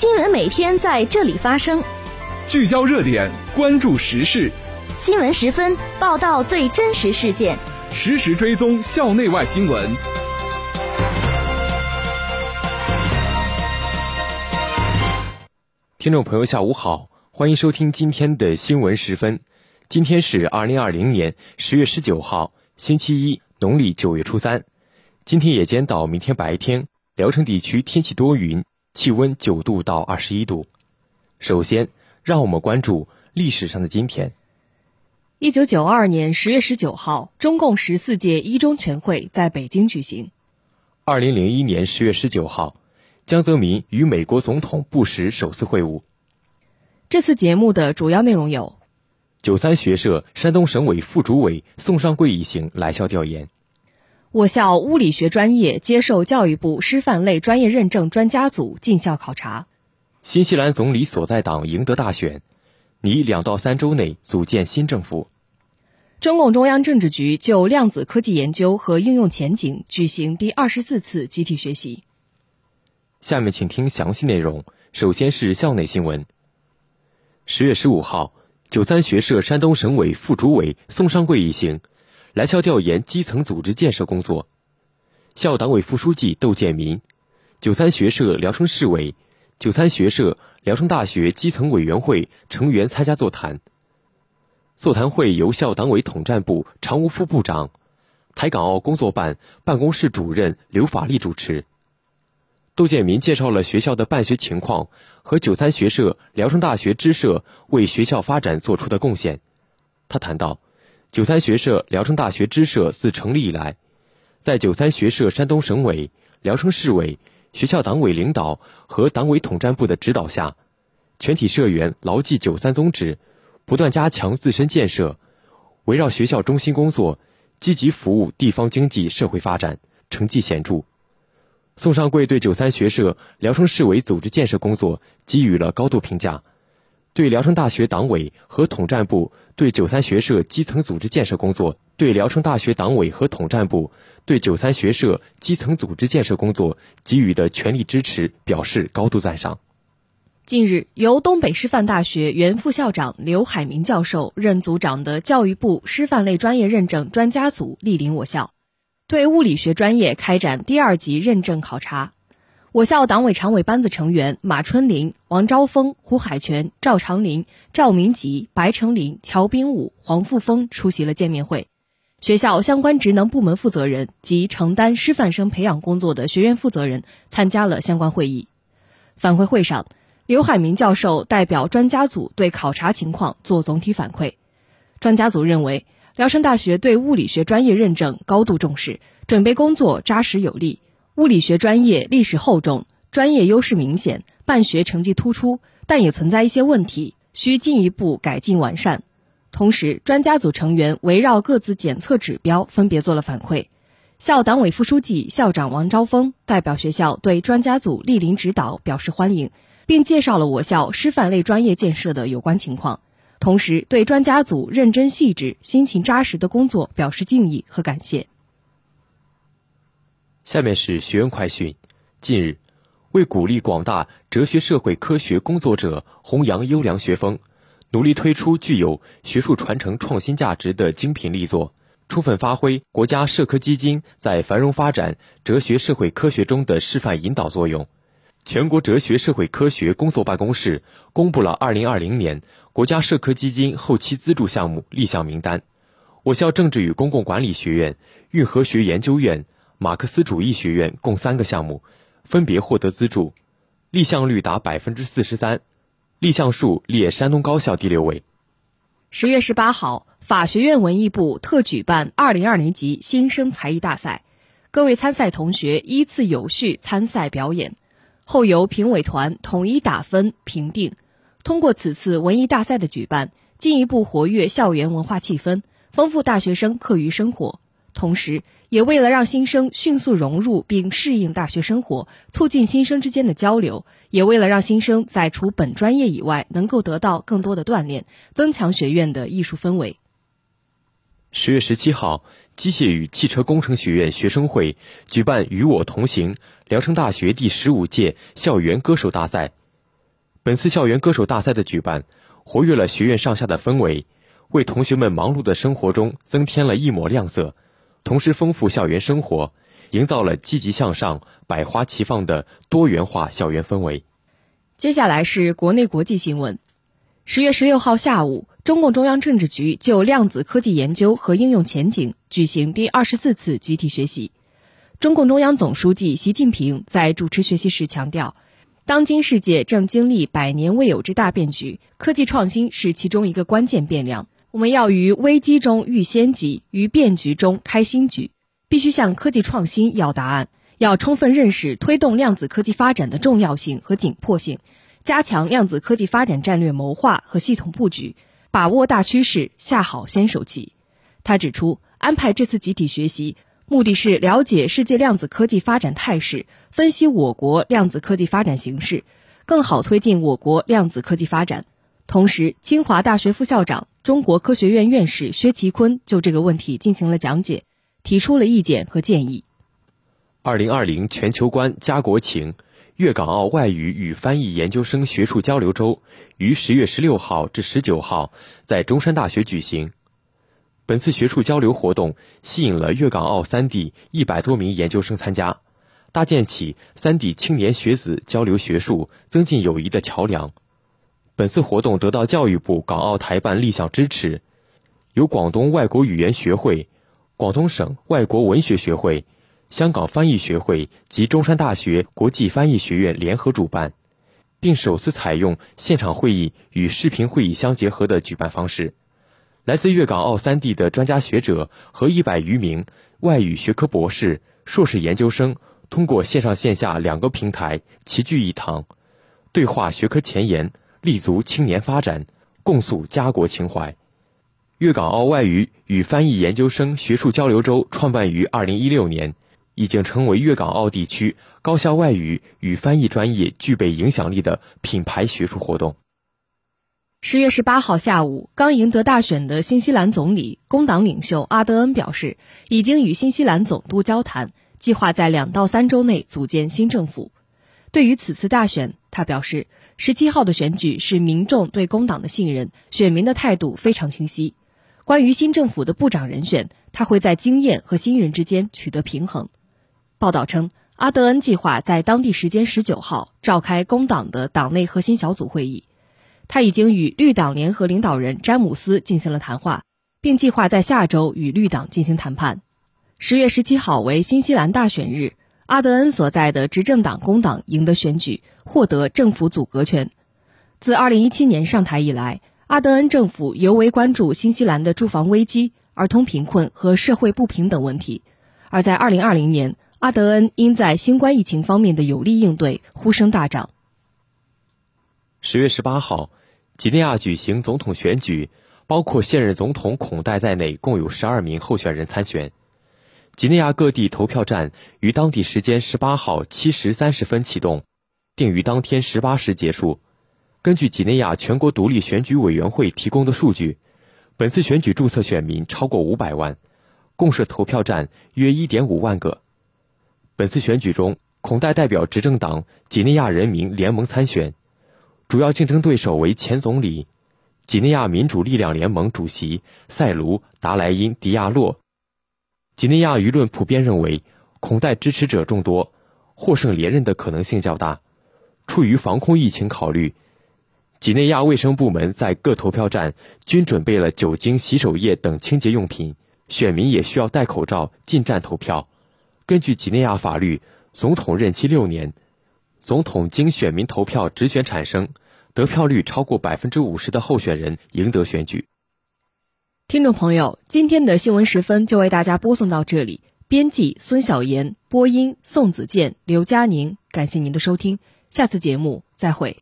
新闻每天在这里发生，聚焦热点，关注时事。新闻十分，报道最真实事件，实时追踪校内外新闻。听众朋友下午好，欢迎收听今天的新闻十分。今天是2020年10月19号，星期一，农历9月初3。今天夜间到明天白天，聊城地区天气多云，气温9度到21度。首先，让我们关注历史上的今天。1992年10月19号，中共14届一中全会在北京举行。2001年10月19号，江泽民与美国总统布什首次会晤。这次节目的主要内容有：93学社山东省委副主委宋尚贵一行来校调研。我校物理学专业接受教育部师范类专业认证专家组进校考察。新西兰总理所在党赢得大选，拟2到3周内组建新政府。中共中央政治局就量子科技研究和应用前景举行第24次集体学习。下面请听详细内容，首先是校内新闻。10月15号，93学社山东省委副主委宋尚贵一行来校调研基层组织建设工作。校党委副书记窦建民、93学社聊城市委、93学社聊城大学基层委员会成员参加座谈。座谈会由校党委统战部常务副部长、台港澳工作办办公室主任刘法利主持。窦建民介绍了学校的办学情况和93学社聊城大学支社为学校发展做出的贡献。他谈到，93学社聊城大学支社自成立以来，在93学社山东省委、聊城市委、学校党委领导和党委统战部的指导下，全体社员牢记93宗旨，不断加强自身建设，围绕学校中心工作，积极服务地方经济社会发展，成绩显著。宋尚贵对93学社聊城市委组织建设工作给予了高度评价，对聊城大学党委和统战部对93学社基层组织建设工作，对聊城大学党委和统战部对93学社基层组织建设工作给予的全力支持表示高度赞赏。近日，由东北师范大学原副校长刘海明教授任组长的教育部师范类专业认证专家组莅临我校，对物理学专业开展第2级认证考察。我校党委常委班子成员马春林、王昭峰、胡海泉、赵长林、赵明吉、白成林、乔冰武、黄富峰出席了见面会。学校相关职能部门负责人及承担师范生培养工作的学院负责人参加了相关会议。反馈会上，刘海明教授代表专家组对考察情况做总体反馈。专家组认为，聊城大学对物理学专业认证高度重视，准备工作扎实有力。物理学专业历史厚重，专业优势明显，办学成绩突出，但也存在一些问题，需进一步改进完善。同时，专家组成员围绕各自检测指标分别做了反馈。校党委副书记、校长王昭峰代表学校对专家组莅临指导表示欢迎，并介绍了我校师范类专业建设的有关情况，同时对专家组认真细致、辛勤扎实的工作表示敬意和感谢。下面是学院快讯。近日，为鼓励广大哲学社会科学工作者弘扬优良学风，努力推出具有学术传承创新价值的精品力作，充分发挥国家社科基金在繁荣发展哲学社会科学中的示范引导作用，全国哲学社会科学工作办公室公布了2020年国家社科基金后期资助项目立项名单。我校政治与公共管理学院、运河学研究院、马克思主义学院共3个项目分别获得资助，立项率达 43%， 立项数列山东高校第6位。10月18号，法学院文艺部特举办2020级新生才艺大赛，各位参赛同学依次有序参赛表演，后由评委团统一打分评定。通过此次文艺大赛的举办，进一步活跃校园文化气氛，丰富大学生课余生活，同时也为了让新生迅速融入并适应大学生活，促进新生之间的交流，也为了让新生在除本专业以外能够得到更多的锻炼，增强学院的艺术氛围。10月17号，机械与汽车工程学院学生会举办与我同行聊城大学第15届校园歌手大赛，本次校园歌手大赛的举办，活跃了学院上下的氛围，为同学们忙碌的生活中增添了一抹亮色，同时丰富校园生活，营造了积极向上、百花齐放的多元化校园氛围。接下来是国内国际新闻。10月16号下午，中共中央政治局就量子科技研究和应用前景举行第24次集体学习。中共中央总书记习近平在主持学习时强调，当今世界正经历百年未有之大变局，科技创新是其中一个关键变量。我们要于危机中遇先机，于变局中开新局，必须向科技创新要答案，要充分认识推动量子科技发展的重要性和紧迫性，加强量子科技发展战略谋划和系统布局，把握大趋势，下好先手棋。他指出，安排这次集体学习目的是了解世界量子科技发展态势，分析我国量子科技发展形势，更好推进我国量子科技发展。同时，清华大学副校长、中国科学院院士薛其坤就这个问题进行了讲解，提出了意见和建议。2020全球观家国情粤港澳外语与翻译研究生学术交流周于10月16号至19号在中山大学举行。本次学术交流活动吸引了粤港澳三地100多名研究生参加，搭建起三地青年学子交流学术、增进友谊的桥梁。本次活动得到教育部港澳台办立项支持，由广东外国语言学会、广东省外国文学学会、香港翻译学会及中山大学国际翻译学院联合主办，并首次采用现场会议与视频会议相结合的举办方式。来自粤港澳三地的专家学者和100余名外语学科博士、硕士研究生通过线上线下两个平台齐聚一堂，对话学科前沿，立足青年发展，共塑家国情怀。粤港澳外语与翻译研究生学术交流周创办于2016年，已经成为粤港澳地区高校外语与翻译专业具备影响力的品牌学术活动。10月18号下午，刚赢得大选的新西兰总理、工党领袖阿德恩表示，已经与新西兰总督交谈，计划在2到3周内组建新政府。对于此次大选，他表示，17号的选举是民众对工党的信任，选民的态度非常清晰。关于新政府的部长人选，他会在经验和新人之间取得平衡。报道称，阿德恩计划在当地时间19号召开工党的党内核心小组会议。他已经与绿党联合领导人詹姆斯进行了谈话，并计划在下周与绿党进行谈判。10月17号为新西兰大选日，阿德恩所在的执政党工党赢得选举，获得政府组阁权。自2017年上台以来，阿德恩政府尤为关注新西兰的住房危机、儿童贫困和社会不平等问题。而在2020年，阿德恩因在新冠疫情方面的有力应对呼声大涨。10月18号，几内亚举行总统选举，包括现任总统孔戴在内，共有12名候选人参选。几内亚各地投票站于当地时间18号7时30分启动，定于当天18时结束。根据几内亚全国独立选举委员会提供的数据，本次选举注册选民超过500万，共设投票站约 1.5 万个。本次选举中，孔戴代表执政党几内亚人民联盟参选，主要竞争对手为前总理、几内亚民主力量联盟主席塞卢·达莱因·迪亚洛。几内亚舆论普遍认为，孔戴支持者众多，获胜连任的可能性较大。出于防控疫情考虑，几内亚卫生部门在各投票站均准备了酒精、洗手液等清洁用品，选民也需要戴口罩进站投票。根据几内亚法律，总统任期6年。总统经选民投票直选产生，得票率超过 50% 的候选人赢得选举。听众朋友，今天的新闻时分就为大家播送到这里。编辑孙晓妍，播音宋子健、刘佳宁，感谢您的收听，下次节目再会。